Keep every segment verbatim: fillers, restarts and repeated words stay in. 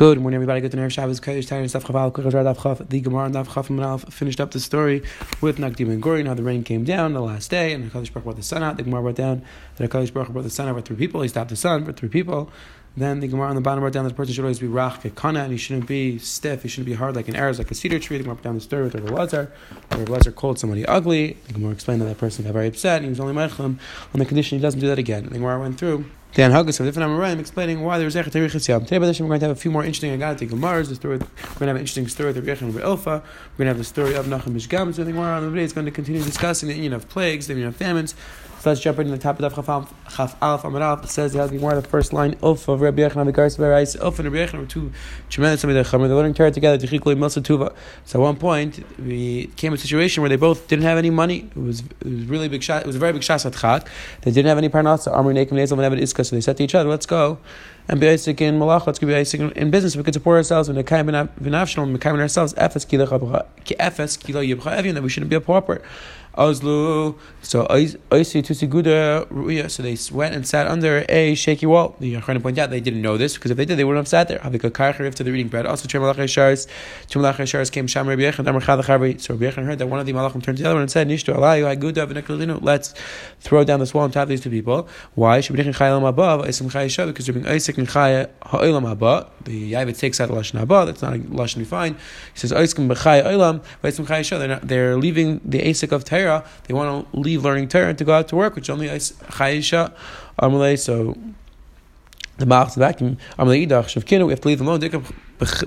Good morning, everybody. Good to know Shabbos, Kodesh, Tanya, Saf Chaval, Kodesh, Rav the Gemara, Rav Chaf, finished up the story with Nakdimon Gori, how the rain came down the last day, and Hakadosh Baruch Hu brought the sun out. The Gemara brought down that Hakadosh Baruch Hu brought the sun out for three people. He stopped the sun for three people. Then the Gemara on the bottom brought down that the person should always be rach kekana, and he shouldn't be stiff, he shouldn't be hard like an arrow, like a cedar tree. The Gemara brought down the story with Rav Lazar. Rav Lazar called somebody ugly. The Gemara explained that that person got very upset, and he was only meichlam on the condition he doesn't do that again. The Gemara went through Dan Huggins of different Amorim explaining why there's Echit HaRich. Today, by this, we're going to have a few more interesting Agadic Gemaras. The story, we're going to have an interesting story of the Ravina and Ilfa. We're going to have the story of Nachum Ish Gamzu. So I think we're on the day. It's going to continue discussing the union of plagues, the union of famines. So let's jump right in the top of Daf Chaf Alef Amud Aleph. It says the Gemara, the first line, Ilfa of Rabbi Yochanan, the Garis of Meiri. Ilfa and Rabbi Yochanan were two tremendous amid the Chamer. They're learning Torah together. So at one point, we came to a situation where they both didn't have any money. It was it was really big shot. It was a very big shas at Chak. They didn't have any parnasa. Amru Neikim Nezel V'Neved Iska. So they said to each other, let's go and be Isaac in Malach, let's go be Isaac in business. We could support ourselves and Mekayim ourselves, Efes Kilo Yibcha Evin, that we shouldn't be a pauper. Ozlu, so Oisi Tusiguda Ruya, so they went and sat under a shaky wall. The Acharonim point out they didn't know this, because if they did, they wouldn't have sat there. Havika Karchariv to the reading bread. Also, Trey Malach Eshars, Two Malach Eshars came Sham Rabbi Yechon, Amr Chadachari. So Rabbi Yechon heard that one of the Malachim turned to the other one and said, Nishtu Alayu, Aguda, Vinakulinu, let's throw down this wall and tap these two people. Why? Shabdichin Chayalam Abba, Isim Chayesha, because they're being Isaac and Chaya Ha'ilam Abba. The Yavitz takes out the Lashon Abba, that's not a Lashon we find. He says, Iskim Bechaya Ha'ilam, Isim Chayesha, they're, not, they're leaving the Isaac of Tehran. They want to leave learning Torah to go out to work, which only is Chayisha Amalei. So the Malach said back to him, Amalei Yidach Shavkinu, we have to leave them alone. Because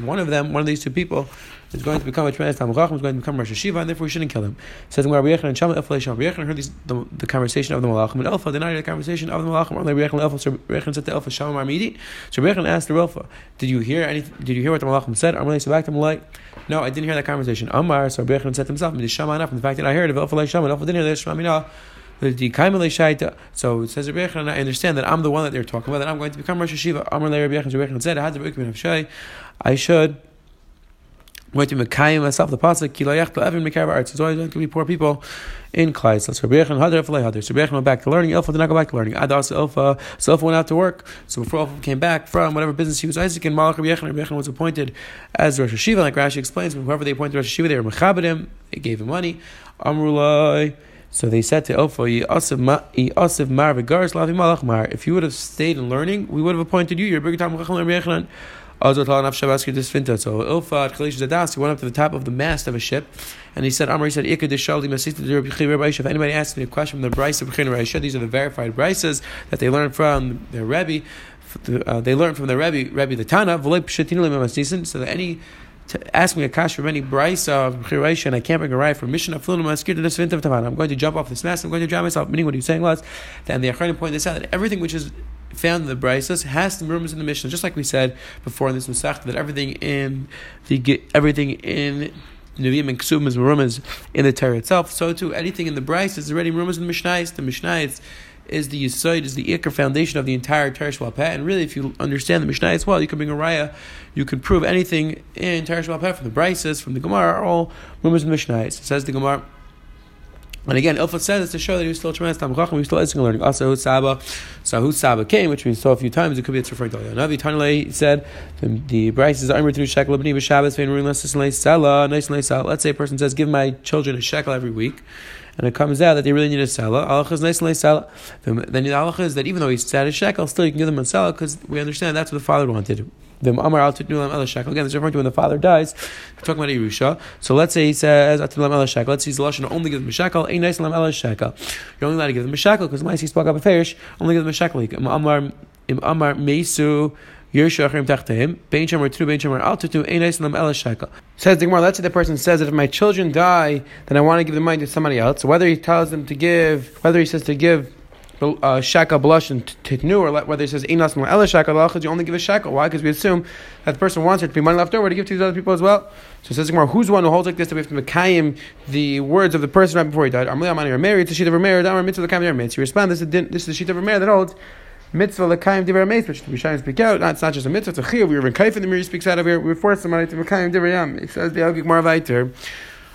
one of them, one of these two people, is going to become a tremendous Talmid Chacham, is going to become Rosh Yeshiva, and therefore we shouldn't kill him. It says, Rabbi Yochanan and Shama Elfa Leisham. Rabbi Yochanan heard these, the, the conversation of the Malachim, and Elfa denied the conversation of the Malachim. Rabbi Yochanan and Elfa, so Rabbi Yochanan said to Elfa, Shama Marmidi. So Rabbi Yochanan asked the Elfa, Did you hear any? Did you hear what the Malachim said? Amalei said back to him like, No, I didn't hear that conversation. Amar, so Rabbi Yochanan said to himself, From the fact that I heard of Elfa Leisham, and Elfa didn't hear that Shema Minah. So it says, Rabbi Yochanan, I understand that I'm the one that they're talking about, that I'm going to become Rosh Yeshiva. Amar Rabbi Yochanan said, I had to I should went to Mekayim myself the pasuk Ki Lo Yachlo Evin Mekayim Ba'aretz. So there's going to be poor people in Klai. So Rabbi Yochanan Hadar Elfa Hadar. So Rabbi Yochanan went back to learning. Elfa did not go back to learning. Adar so Elfa, so Elfa went out to work. So before Elfa came back from whatever business he was Isaac in, Malach Rabbi Yochanan, Rabbi Yochanan was appointed as Rosh Yeshiva. Like Rashi explains, whoever they appointed Rosh Yeshiva, they were mechabed him. They gave him money. Amrulai. So they said to Elfa, Ya'asiv Mar V'Garis Lavi Malach Mar. If you would have stayed in learning, we would have appointed you. You're bigger time. So Elfa, Chalisha Zadas, he went up to the top of the mast of a ship, and he said, Amr, he said, if anybody asks me a question from the Brisa of B'china Reisha, these are the verified Brisas that they learned from their Rebbe. Uh, they learned from the Rebbe, Rebbe the Tana. So that any To ask me a kash from any brisa of B'china Reisha, and I can't bring a raya from Mishnah. I'm going to jump off this mast. I'm going to drown myself. Meaning, what he was saying was, and the Acharonim pointed this out, that everything which is found in the braysos has the rumors in the Mishnah, just like we said before in this Masechta, that everything in the everything in Nevi'im and Ksuvim is rumors in the Torah itself. So too, anything in the braysos is already rumors in the Mishnayos. The Mishnayos is the Yisoid, is the Iker foundation of the entire Torah Sheba'al Peh. And really, if you understand the Mishnah as well, you can bring a Raya, you can prove anything in Torah Sheba'al Peh, from the Brises, from the Gemara, are all rumors in the Mishnah. It says the Gemara. And again, Ilfa says it's to show that he was still tremendous Talmid Chacham, he was still Isaac learning. Also, Saba, so who Saba came, which we saw a few times. It could be it's referring to Eliyanavi. Tanalei said the, the Brises are Amr to shekel b'ni b'Shabbos vein ruin less than sela nice and sela. Let's say a person says, give my children a shekel every week, and it comes out that they really need a selah. Halacha is nice and selah. Then the halacha is that even though he said a shekel, still you can give them a selah because we understand that's what the father wanted. Again, this is referring to when the father dies. We're talking about Yerusha. So let's say he says, let's say he's the Lashon, only give them a shekel. You're only allowed to give them a shekel because once he spoke up a farish, only give them a shekel. Says the Gemara, let's say the person says that if my children die, then I want to give the money to somebody else. So whether he tells them to give, whether he says to give uh, shekel blush and titnu, or whether he says einas mal ela shekel, you only give a shekel. Why? Because we assume that the person wants there to be money left over to give to these other people as well. So it says the Gemara, who's the one who holds like this, that we have to mekayim the words of the person right before he died? It's the sheet of Remeir. You respond, this is the sheet of Remeir that holds mitzvah l'kayim divrei hametz, which the Rishonim speak out. Not, it's not just a mitzvah, it's a chiyuv. We were in Kaif and the Meiri speaks out of here. We force somebody to l'kayim divrei hametz. It says the Algik Mar Vayter.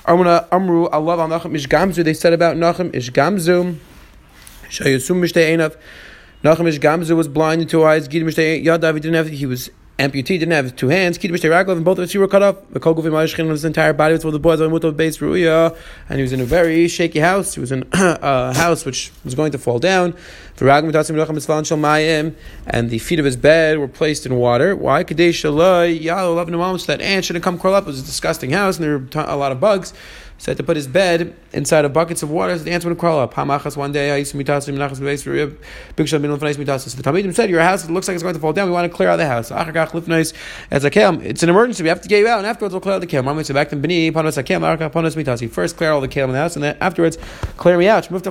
Amru Allah al Nachum Ish Gamzu. They said about Nachum Ish Gamzu. Shayusum mishtei einav. Nachum Ish Gamzu was blind in two eyes. Gid Mishtei Yadav, he didn't have, he was amputee, didn't have two hands. Kid Mishtei Raglav, and both of his feet were cut off. His entire body was full of blood. And he was in a very shaky house. He was in a house which was going to fall down. And the feet of his bed were placed in water. Why? So that ant shouldn't come curl up. It was a disgusting house, and there were a lot of bugs. So he had to put his bed inside of buckets of water so the ants wouldn't crawl up. One day, so the Talmidim said, your house, it looks like it's going to fall down. We want to clear out the house. It's an emergency. We have to get you out, and afterwards we'll clear out the kelim. First clear all the kelim in the house, and then afterwards clear me out. Because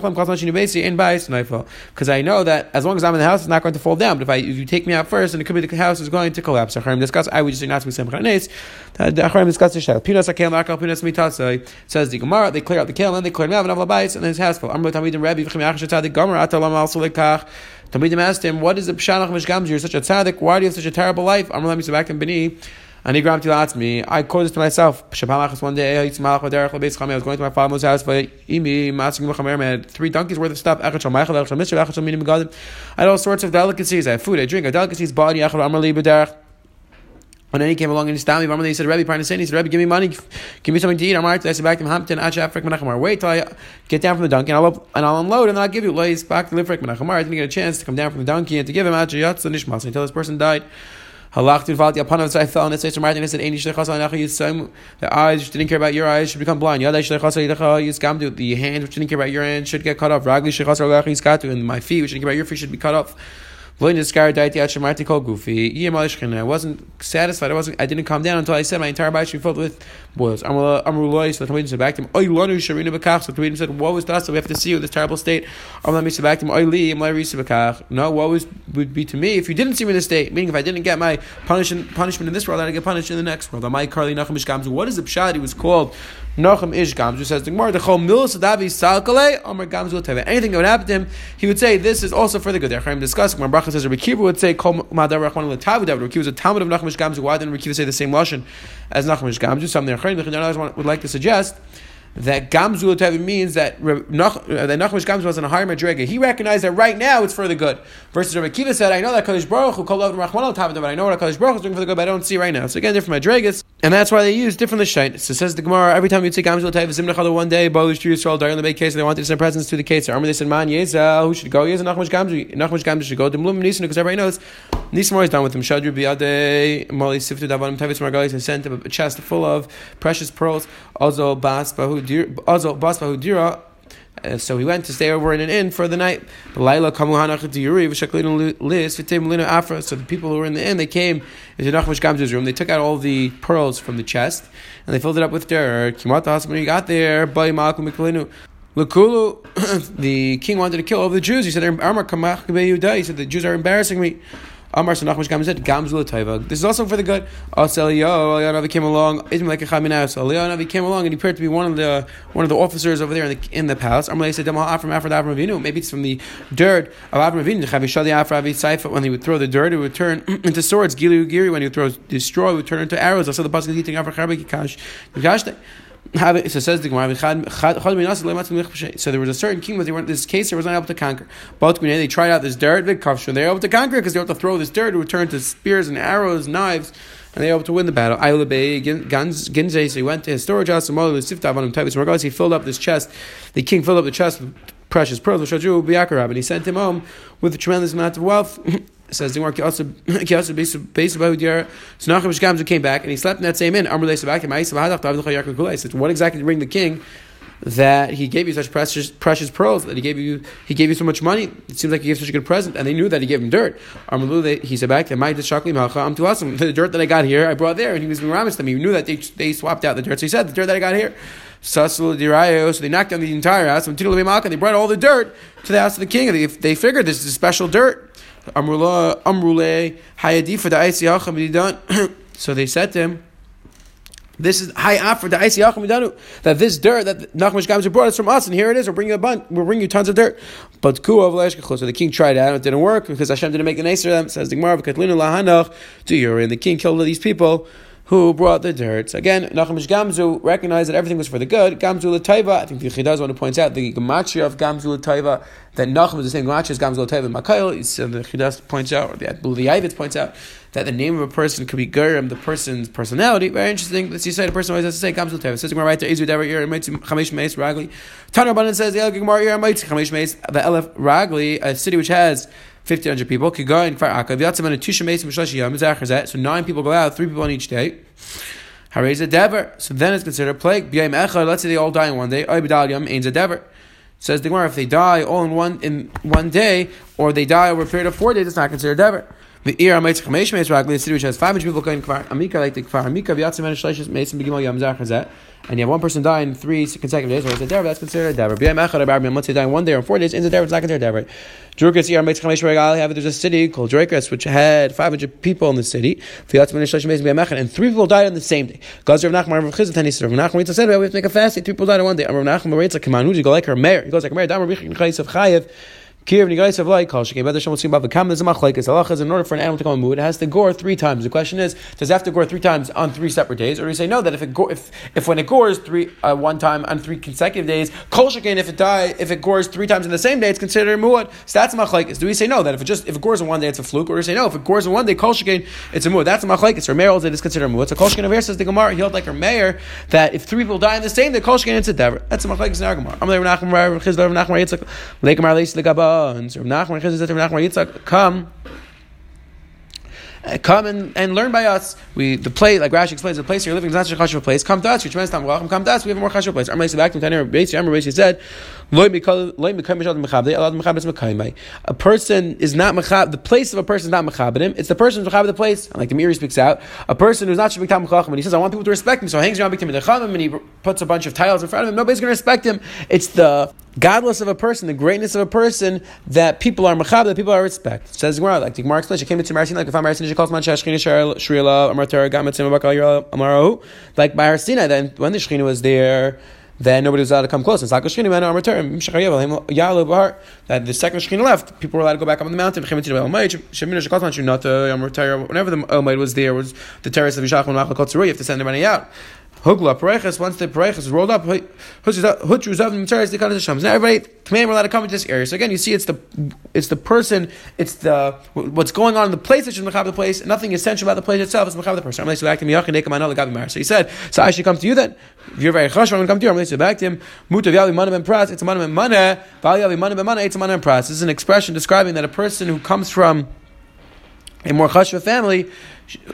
I know that as long as I'm in the house, it's not going to fall down. But if, I, if you take me out first, then it could be the house is going to collapse. I would just say not to be semchanes. Acharonim discussed this. Pinas hakelim, arakal pinas mitasei. Says the Gemara, they clear out the kelim, they clear him out, and Abaye, and his house full. Amr Tamidim Rabbi V'chimach Shetzadik Gomer Atalam Also Lekach. Tamidim asked him, "What is the pshanach mishgamzu? You're such a tzaddik. Why do you have such a terrible life?" Amr Lami Sebakim Bini. And he grabbed to ask me. I caused this to myself. One day, I was going to my father's house. I had three donkeys worth of stuff. I had all sorts of delicacies. I had food, I had drink, I had delicacies. Body. And then he came along and he stopped me. He said, Rabbi, he said, Rabbi, give me money. Give me something to eat. I said back to him, wait till I get down from the donkey and I'll, up, and I'll unload and then I'll give you. I didn't get a chance to come down from the donkey and to give him. Until this person died. So I fell on his face from right and I said, the eyes which didn't care about your eyes should become blind. The hands which didn't care about your hands should get cut off. And my feet which didn't care about your feet should be cut off. I wasn't satisfied. I wasn't. I didn't calm down until I said my entire body should be filled with boils. So the Talmidim said back to him, so the Talmidim said, woe is to us that we have to see you in this terrible state. No, woe would be to me if you didn't see me in this state. Meaning if I didn't get my punishment punishment in this world, I'd get punished in the next world. What is the pshat? He was called Nachum Ish Gamzu. Says the Gemara, the Chol Mil Sadavi Salkalei Amar Gamzu Tevei. Anything that would happen to him, he would say, this is also for the good. The Acharonim discussed. Gemara Bracha says Rabbi Kiva would say, Kol Madar Rachman Latavu David. Rabbi Kiva was a Talmud of Nachum Ish Gamzu. Why didn't Rabbi Kiva say the same lashon as Nachum Ish Gamzu? Some of the Acharonim, the others would like to suggest that Gamzu Latavu means that that Nachum Ish Gamzu was in a higher madrega. He recognized that right now it's for the good. Versus Rabbi Kiva said, I know that Kadosh Baruch Hu Kol Avim Rachman Latavu David. I know what Kadosh Baruch Hu is doing for the good, but I don't see right now. So again, different madregas. And that's why they use different lishayt. So says the Gemara, every time you say Gamzu L'Tayv Zimnachal one day, Bolish to Yisrael, during the big case, and they wanted to send presents to the case. So they said, Man Yeza, who should go? Yeza Nachum Ish Gamzu. Nachum Ish Gamzu should go. Demlum Nisnu, because everybody knows Nismor is done with him. Shadru Biyadeh, Mali Siftu Davanim Tavis Margalis, and sent him a chest full of precious pearls. Ozo Bas Bahudira. Uh, so he went to stay over in an inn for the night. So the people who were in the inn, they came into Nachum Ish Gamzu's room. They took out all the pearls from the chest and they filled it up with dirt. When he got there, the king wanted to kill all the Jews. He said, he said, the Jews are embarrassing me. Amar so Nachum Ish Gamzu said, Gamzu L'Tayva. This is also for the good. Also, Eliyahu Navi came along. Eliyahu Navi came along, and he appeared to be one of the one of the officers over there in the in the palace. Amar said, maybe it's from the dirt of Avraham Avinu. When he would throw the dirt, it would turn into swords. Gilu Giri, when he would throw destroy, it would turn into arrows. Also, the pasuk is eating Avraham. So says the Gemara. So there was a certain king, but they weren't. This case, they were not able to conquer. Both they tried out this dirt. They were able to conquer because they were able to throw this dirt. It would turn to spears and arrows, knives, and they were able to win the battle. Ginzei. So he went to his storage house. He filled up this chest. The king filled up the chest with precious pearls. And he sent him home with a tremendous amount of wealth. Says the Gemara, also so Nachum Ish Gamzu came back and he slept in that same inn. I said, what exactly did bring the king that he gave you such precious precious pearls, that he gave you he gave you so much money? It seems like he gave such a good present, and they knew that he gave him dirt. He said back, the dirt that I got here, I brought there, and he was promised them. He knew that they they swapped out the dirt. So he said, the dirt that I got here. So they knocked down the entire house, and they brought all the dirt to the house of the king. And they, they figured this is special dirt. So they said to him, this is that this dirt that Nachum Ish Gamzu brought is from us, and here it is. We'll bring you a bun. We'll bring you tons of dirt. But so the king tried it out. It didn't work because Hashem didn't make an answer to them. Says the Gemara, and the king killed all these people. who brought the dirt. Again, Nachum Ish Gamzu recognized that everything was for the good. Gamzu L'Taiva, I think the Chidaz want to point out the gematria of Gamzu L'Taiva, that Nachum is the same gematria as Gamzu L'Taiva and Makail. So the Chidaz points out, or the, I believe the Yavitz points out, that the name of a person could be Gurim, the person's personality. Very interesting. Let's see, say the person always has to say Gamzu L'Taiva. It says right there, Izu Devar Ir, Maitz, Chamesh Meis, Ragli. Tanrabanan says, El Gimar Ir, Maitz, Chamesh Meis, the Elef Ragli, a city which has fifteen hundred people, could go in Kfar. So nine people go out, three people on each day. So then it's considered a plague. Let's say they all die in one day. It says the Gemara, if they die all in one in one day, or they die over a period of four days, it's not considered ever. The city which has five hundred people going Kfar Amika, like the Kfar Amika, and you have one person die in three consecutive days, or it's a that's considered a davar. Let's say die in one day or four days, it's a davar, it's not considered a davar. There's a city called Drukas, which had five hundred people in the city, and three people died on the same day. Rav Nachman, Rav Chisda, he said, Rav Nachman said, we have to make a fast, three people died in one day. Rav Nachman, he goes like her mayor, he goes like her mayor, Damar Bichin Chayiv Chayiv, in order for an animal to come and move, it has to gore three times. The question is, does it have to gore three times on three separate days? Or do you say no, that if it go, if, if when it gores three uh, one time on three consecutive days, if it die if it gores three times in the same day, it's considered muad. So that's machlekes. Do we say no, that if it just if it gores in one day, it's a fluke? Or do we say no, if it gores in one day, it's a muad? That's machlekes. Or mayor, it is considered muad. So kolshkin over says the Gemara, he held like her mayor that if three people die in the same day, kolshkin it's a dever. That's machlekes in our Gemara. I'm like Rav Nachman, Rav Chisda, Rav Nachman Yitzchak, Leikmar Leis Legaba. Come, come and, and learn by us. We the place, like Rashi explains, the place you're living is not such a chashuv place. Come to us, you're tremendous time. Welcome, come to us. We have a more chashuv place. Amar Leisi back to Tanner Beitzi. Amar Beitzi said, "Loi mikol, loi mikayim shal mechabdei. Alad mechabdei is mekaymei. A person is not mechab. The place of a person is not mechabdim. It's the person who's mechabd the place. And like the Meiri speaks out, a person who's not shabik tam mechalachim, and he says, "I want people to respect me," so he hangs around biktim mechalachim, and he puts a bunch of tiles in front of him. Nobody's going to respect him. It's the godless of a person, the greatness of a person, that people are machab, that people are respect. It says Gemara, like the Gemara explains, she came into Marasin, like if I'm Marasin, she calls man Shashchina Shrila, Amar Torah, Gamatzim, Bakal Amarahu. Like by Marasin, then when the Shechina was there, then nobody was allowed to come close. It's like that the second Shechina left, people were allowed to go back up on the mountain. Whenever the Elmaid was there, was the terrorists of Yishach and Machlokot, you have to send everybody out. Hugla Parechas, once the Parechas is rolled up, now everybody, command, we're allowed to come into this area. So again, you see it's the it's the person, it's the what's going on in the place which is Mechab the place, nothing essential about the place itself is Mechab the person. So he said, so I should come to you then. If you're very Chash, I'm going to come to you. I'm going to back to him. It's a manam mana, it's a manam pras. This is an expression describing that a person who comes from a more chashuv family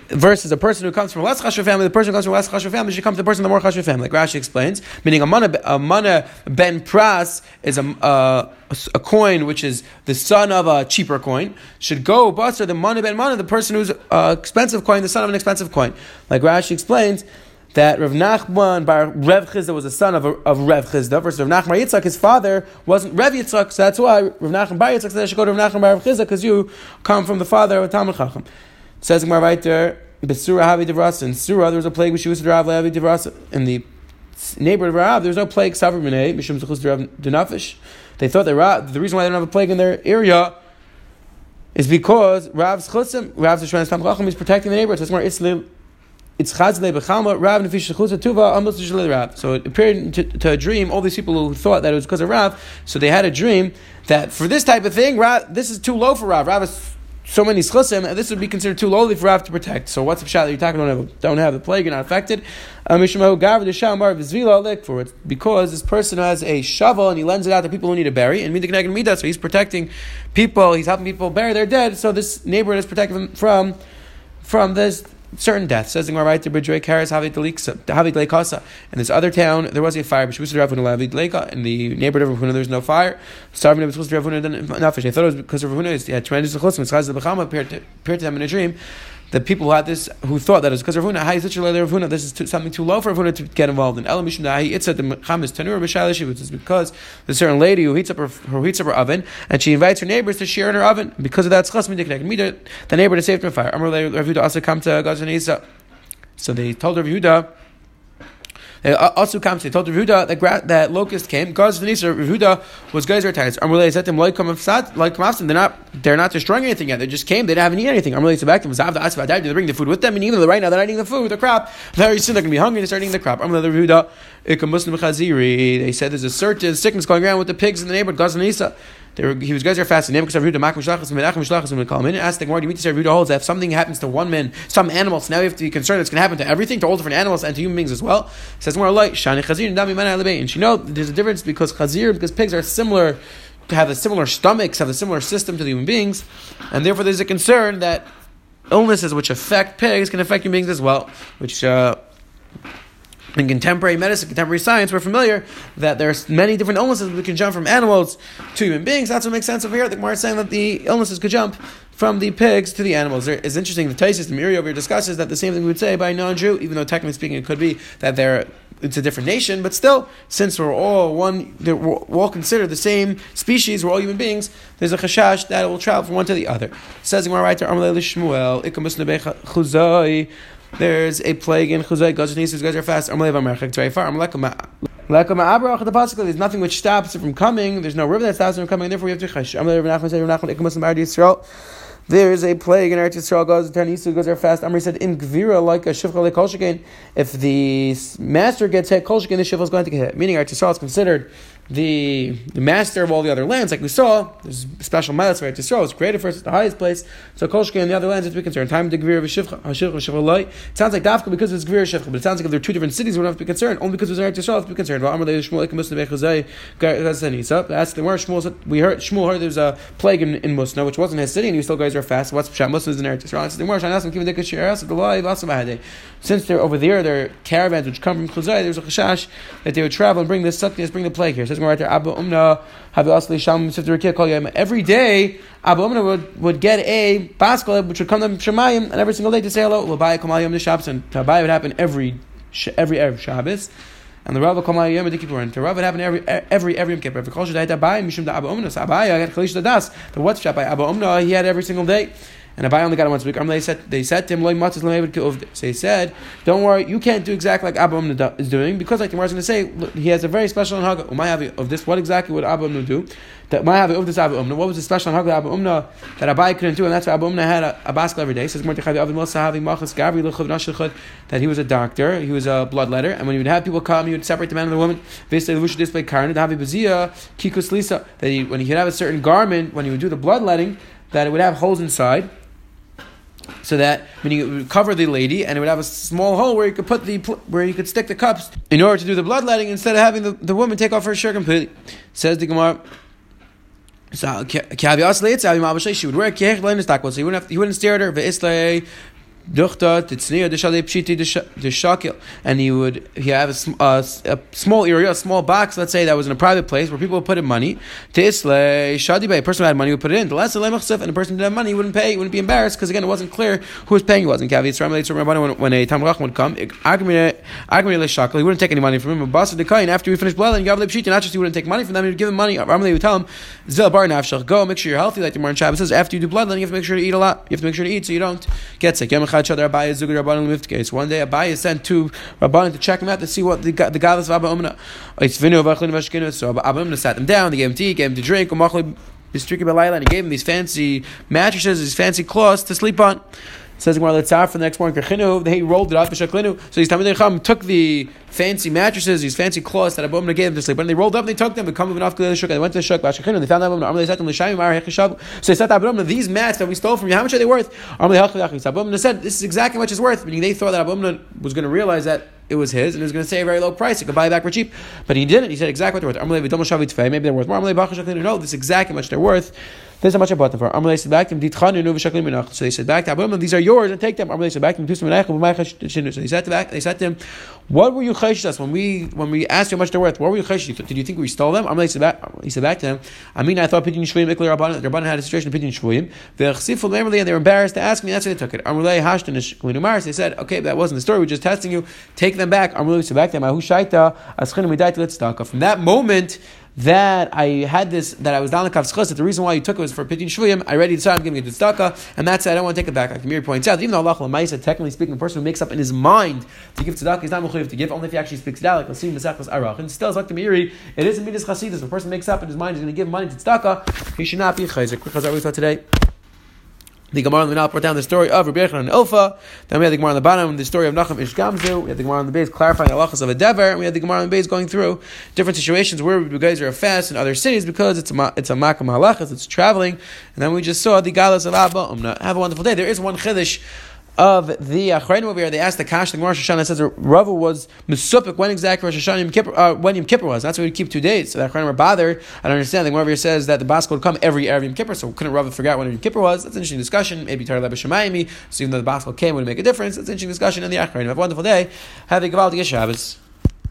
versus a person who comes from a less chashuv family. The person who comes from a less chashuv family should come to the person in the more chashuv family. Like Rashi explains, meaning a mana, a mana ben pras is a, uh, a coin which is the son of a cheaper coin should go buster the mana ben mana, the person who's uh, expensive coin, the son of an expensive coin. Like Rashi explains, that Rav Nachman by Rav Chisda was a son of, of Rav Chisda versus Rav Nachman Yitzchak, his father wasn't Rav Yitzchak, so that's why Rav Nachman by Yitzchak said I should go to Rav Nachman by Rav Chisda because you come from the father of Talmud Chacham. Says Gemara right there, Besura Havi Devrasa. In Surah there was a plague which used to Rav Havi Devrasa. In the neighborhood of Rav, there was no plague. Savur Minei Mishum Zechus Rav Dunafish. They thought that Rav, the reason why they don't have a plague in their area is because Rav's Chusim, Rav's Shrein Talmud Chacham is protecting the neighborhood. So it's more Isli. It's Chazle Bechalma, Rav Nefish Shechutz Tuva, Amos Shalei Rav. So it appeared to, to a dream, all these people who thought that it was because of Rav, so they had a dream that for this type of thing, Rav, this is too low for Rav. Rav is so many Schusim, and this would be considered too lowly for Rav to protect. So what's the shot that you're talking about? Don't have, don't have the plague, you're not affected. Because this person has a shovel and he lends it out to people who need to bury, and so he's protecting people, he's helping people bury their dead, so this neighborhood is protecting them from, from this certain death. Says the Gemara right there, B'Drei Kares Havi Deleikasa. In this other town, there was a fire. In the neighborhood of Ravuna, there was no fire. They thought it was because of Ravuna. He had tremendous chutzim. It's Chazal B'Chama appeared to them in a dream. The people who had this, who thought that it was because of Ravuna, how is such a level of Ravuna? This is too, something too low for Ravuna to get involved in. Elam Mishum Dahi Itzat the Chamis Tanur B'Shalishi, which is because there's a certain lady who heats up her, who heats up her oven, and she invites her neighbors to share in her oven. Because of that, the neighbor to save from fire. Amar Rav Yudah also come to Gazanisa. So they told Rav Yudah Also comes, they told Rav Yudah that, gra- that locust came. God's Venisar, Rav Yudah was Geyser Titans. Amrulay said to him, like Kamafsan, they're not they're not destroying anything yet. They just came, they didn't have any anything. Amrulay said back to them, Zav the Asvadai, they bring the food with them, and even right now they're not eating the food, the crop. Very soon they're gonna be hungry, they start eating the crop. Amrulay Rav Yudah, Ikamuslim Khaziri. They said there's a certain sickness going around with the pigs in the neighborhood, God's Venisar. They were, he was guys are fasting. Asked the Gemara, do you meet this? Rav Yudah holds that if something happens to one man, some animals, now we have to be concerned it's going to happen to everything, to all different animals and to human beings as well. It says more like Shani Chazir and Dami Mana Alabein. And you know there's a difference because Chazir, because pigs are similar, have a similar stomachs, have a similar system to the human beings, and therefore there's a concern that illnesses which affect pigs can affect human beings as well, which. Uh, In contemporary medicine, contemporary science, we're familiar that there's many different illnesses that can jump from animals to human beings. That's what makes sense over here. The Gemara is saying that the illnesses could jump from the pigs to the animals. There, it's interesting, the Taisis, the Meiri over here discusses that the same thing we would say by a non-Jew, even though technically speaking it could be that they're, it's a different nation, but still, since we're all one, we're all considered the same species, we're all human beings, there's a chashash that it will travel from one to the other. It says the Gemara right there, Amalei Shmuel, Ikamus Nebei Chuzai. There's a plague in Chuzai. God's nieces, guys are fast. There's nothing which stops it from coming. There's no river that stops it from coming. Therefore, we have to chash. There is a plague in Eretz Yisrael. God's nieces, guys are fast. Amri said, "In gvira like a shivcha lekolshikain. If the master gets hit, kolshikain, the shivcha is going to get hit." Meaning, Eretz Yisrael is considered the the master of all the other lands. Like we saw, there's special miles for Eretz Yisrael. It's created first, it's the highest place. So Kol Shekeh and the other lands have to be concerned. Time to Gvir of Shivcha, Hashivcha, Shivcha Lai. It sounds like Dafka because it's Gvir of Shivcha, but it sounds like if there are two different cities, we don't have to be concerned. Only because there's Eretz Yisrael, we have to be concerned. That's the word Shmuel said. We heard Shmuel heard there's a plague in, in Musna, which wasn't his city, and he still guys are fast. What's Pshat? Musna is in Eretz Yisrael. Since they're over there, there are caravans which come from Chuzai, there's a Chashash that they would travel and bring this sickness, bring the plague here. Right there, Abba Umna, every day, Abba Umna would, would get a baskel which would come to Shemayim, and every single day to say hello. We'll buy a Kamal Yom Nishabs, and to Abaye would happen every every Erev Shabbos, and the Rav would Kamal Yom Kippur, and to Rav would happen every every every Yom Kippur. Every Kol Shadayt Abaye, Mishum Da Abba Umna, so Abaye got Chalish Dadas. The what's shot by Abba Umna, he had every single day. And Abaye only got it once a week. They said, they said to him, so he said, don't worry, you can't do exactly like Abba Umna is doing, because like the Gemara is going to say, look, he has a very special anhaga. My Avi of this, what exactly would Abba Umna do? That my Avi of this Abba Umna, what was the special anhaga Abba Umna that Abaye couldn't do? And that's why Abba Umna had a, a baskel every day. Says that he was a doctor, he was a bloodletter, and when he would have people come, he would separate the man and the woman. That he, when he could have a certain garment, when he would do the bloodletting, that it would have holes inside, so that meaning it would cover the lady, and it would have a small hole where you could put the where you could stick the cups in order to do the bloodletting instead of having the, the woman take off her shirt completely. Says the Gemara. So she would wear kiech blindness takwa, so he wouldn't have, he wouldn't stare at her. Ve'islay duchta titzniya deshalei pshiti deshakil, and he would he have a, a, a small area, a small box, let's say that was in a private place where people would put in money. Tislei shadibay, a person who had money would put it in. The last lemachsef, and a person who didn't have money wouldn't pay, wouldn't be embarrassed because again it wasn't clear who was paying. He wasn't when, when a tamrach would come, he wouldn't take any money from him. After we finished bloodletting, not just he wouldn't take money from them, he would give him money. He would tell him, zil bar nafshach, go make sure you're healthy. Like the Gemara in Shabbos says, after you do bloodletting, you have to make sure to eat a lot. You have to make sure to eat so you don't get sick. One day Abaye sent two Rabbanim to check him out to see what the the godless of Abba Umna. So Abba Umna sat them down, they gave him tea, gave him to drink, and he gave him these fancy mattresses, these fancy cloths to sleep on. It says Gemara Letzar, for the next morning, he rolled it up. So these Talmidei Chacham took the fancy mattresses, these fancy cloths that Abba Umna gave them to sleep on. They rolled up and they took them. They went to the shuk. They found Abba Umna. So they said to Abba Umna, these mats that we stole from you, how much are they worth? Abba Umna said, this is exactly what it's worth. Meaning they thought that Abba Umna was going to realize that it was his, and he was going to say a very low price. He could buy it back for cheap, but he didn't. He said exactly what they're worth. Maybe they're worth more. No, this is exactly how much they're worth. This is how much I bought them for. Amrulay said back to him, so they said back to Abba Umna, these are yours, and take them. Amrulay said back to him, so they sat back. They said to him, what were you chayshed us when we when we asked you how much they're worth? What were you chayshed? Did you think we stole them? Amrulay said back. He said back to him, I mean, I thought Pidyon Shvuyim Ikli Rabbanan. Rabbanan had a situation of Pidyon Shvuyim. V'chsiful Amrulay, and they were embarrassed to ask me. That's why they took it. Amrulay Hashton Ishkulinumar. They said, okay, but that wasn't the story. We're just testing you. Take them back. Amrulay said back to him, Ahu Shaita Aschinu Midai Tlitztaka. From that moment, that I had this, that I was down the Kav's Chos, that the reason why you took it was for Pitin Shvuyim, I already decided I'm giving it to Tzedakah, and that's it, I don't want to take it back. Like Meiri points out, even though Allah L'maisa, technically speaking, the person who makes up in his mind to give Tzedakah, he's not mechuyev to give, only if he actually speaks it out, like let's see Mesachos Arach. And still, it's like the Meiri, it isn't Midas Chasidus, the person makes up in his mind he's going to give money to Tzedakah, he should not be Chayzik. Quick Chazar we saw today. The Gemara on the Menal brought down the story of Rabbi Yochanan and Ilfa. Then we had the Gemara on the bottom, the story of Nachum Ish Gamzu. We had the Gemara on the base clarifying halachas of a dever. And we had the Gemara on the base going through different situations where you guys are fast in other cities because it's a, it's a makam halachas, it's traveling. And then we just saw the galas of Abba Umna. Have a wonderful day. There is one chiddush of the Acharonim over here. They asked the Kash, the Gemara Rosh Hashanah says Rava was Mesupik when exactly Rosh Hashanah Yom Kippur, uh, when Yom Kippur was. That's why we keep two dates. So the Acharonim were bothered. I don't understand. The Gemara over here says that the Baskel would come every Erev Yom Kippur, so couldn't Rava forget when Yom Kippur was? That's an interesting discussion. Maybe Torah Leba Shemayimi, so even though the Baskel came, would it make a difference? That's an interesting discussion in the Acharonim. Have a wonderful day. Have a Gavaldik Shabbos.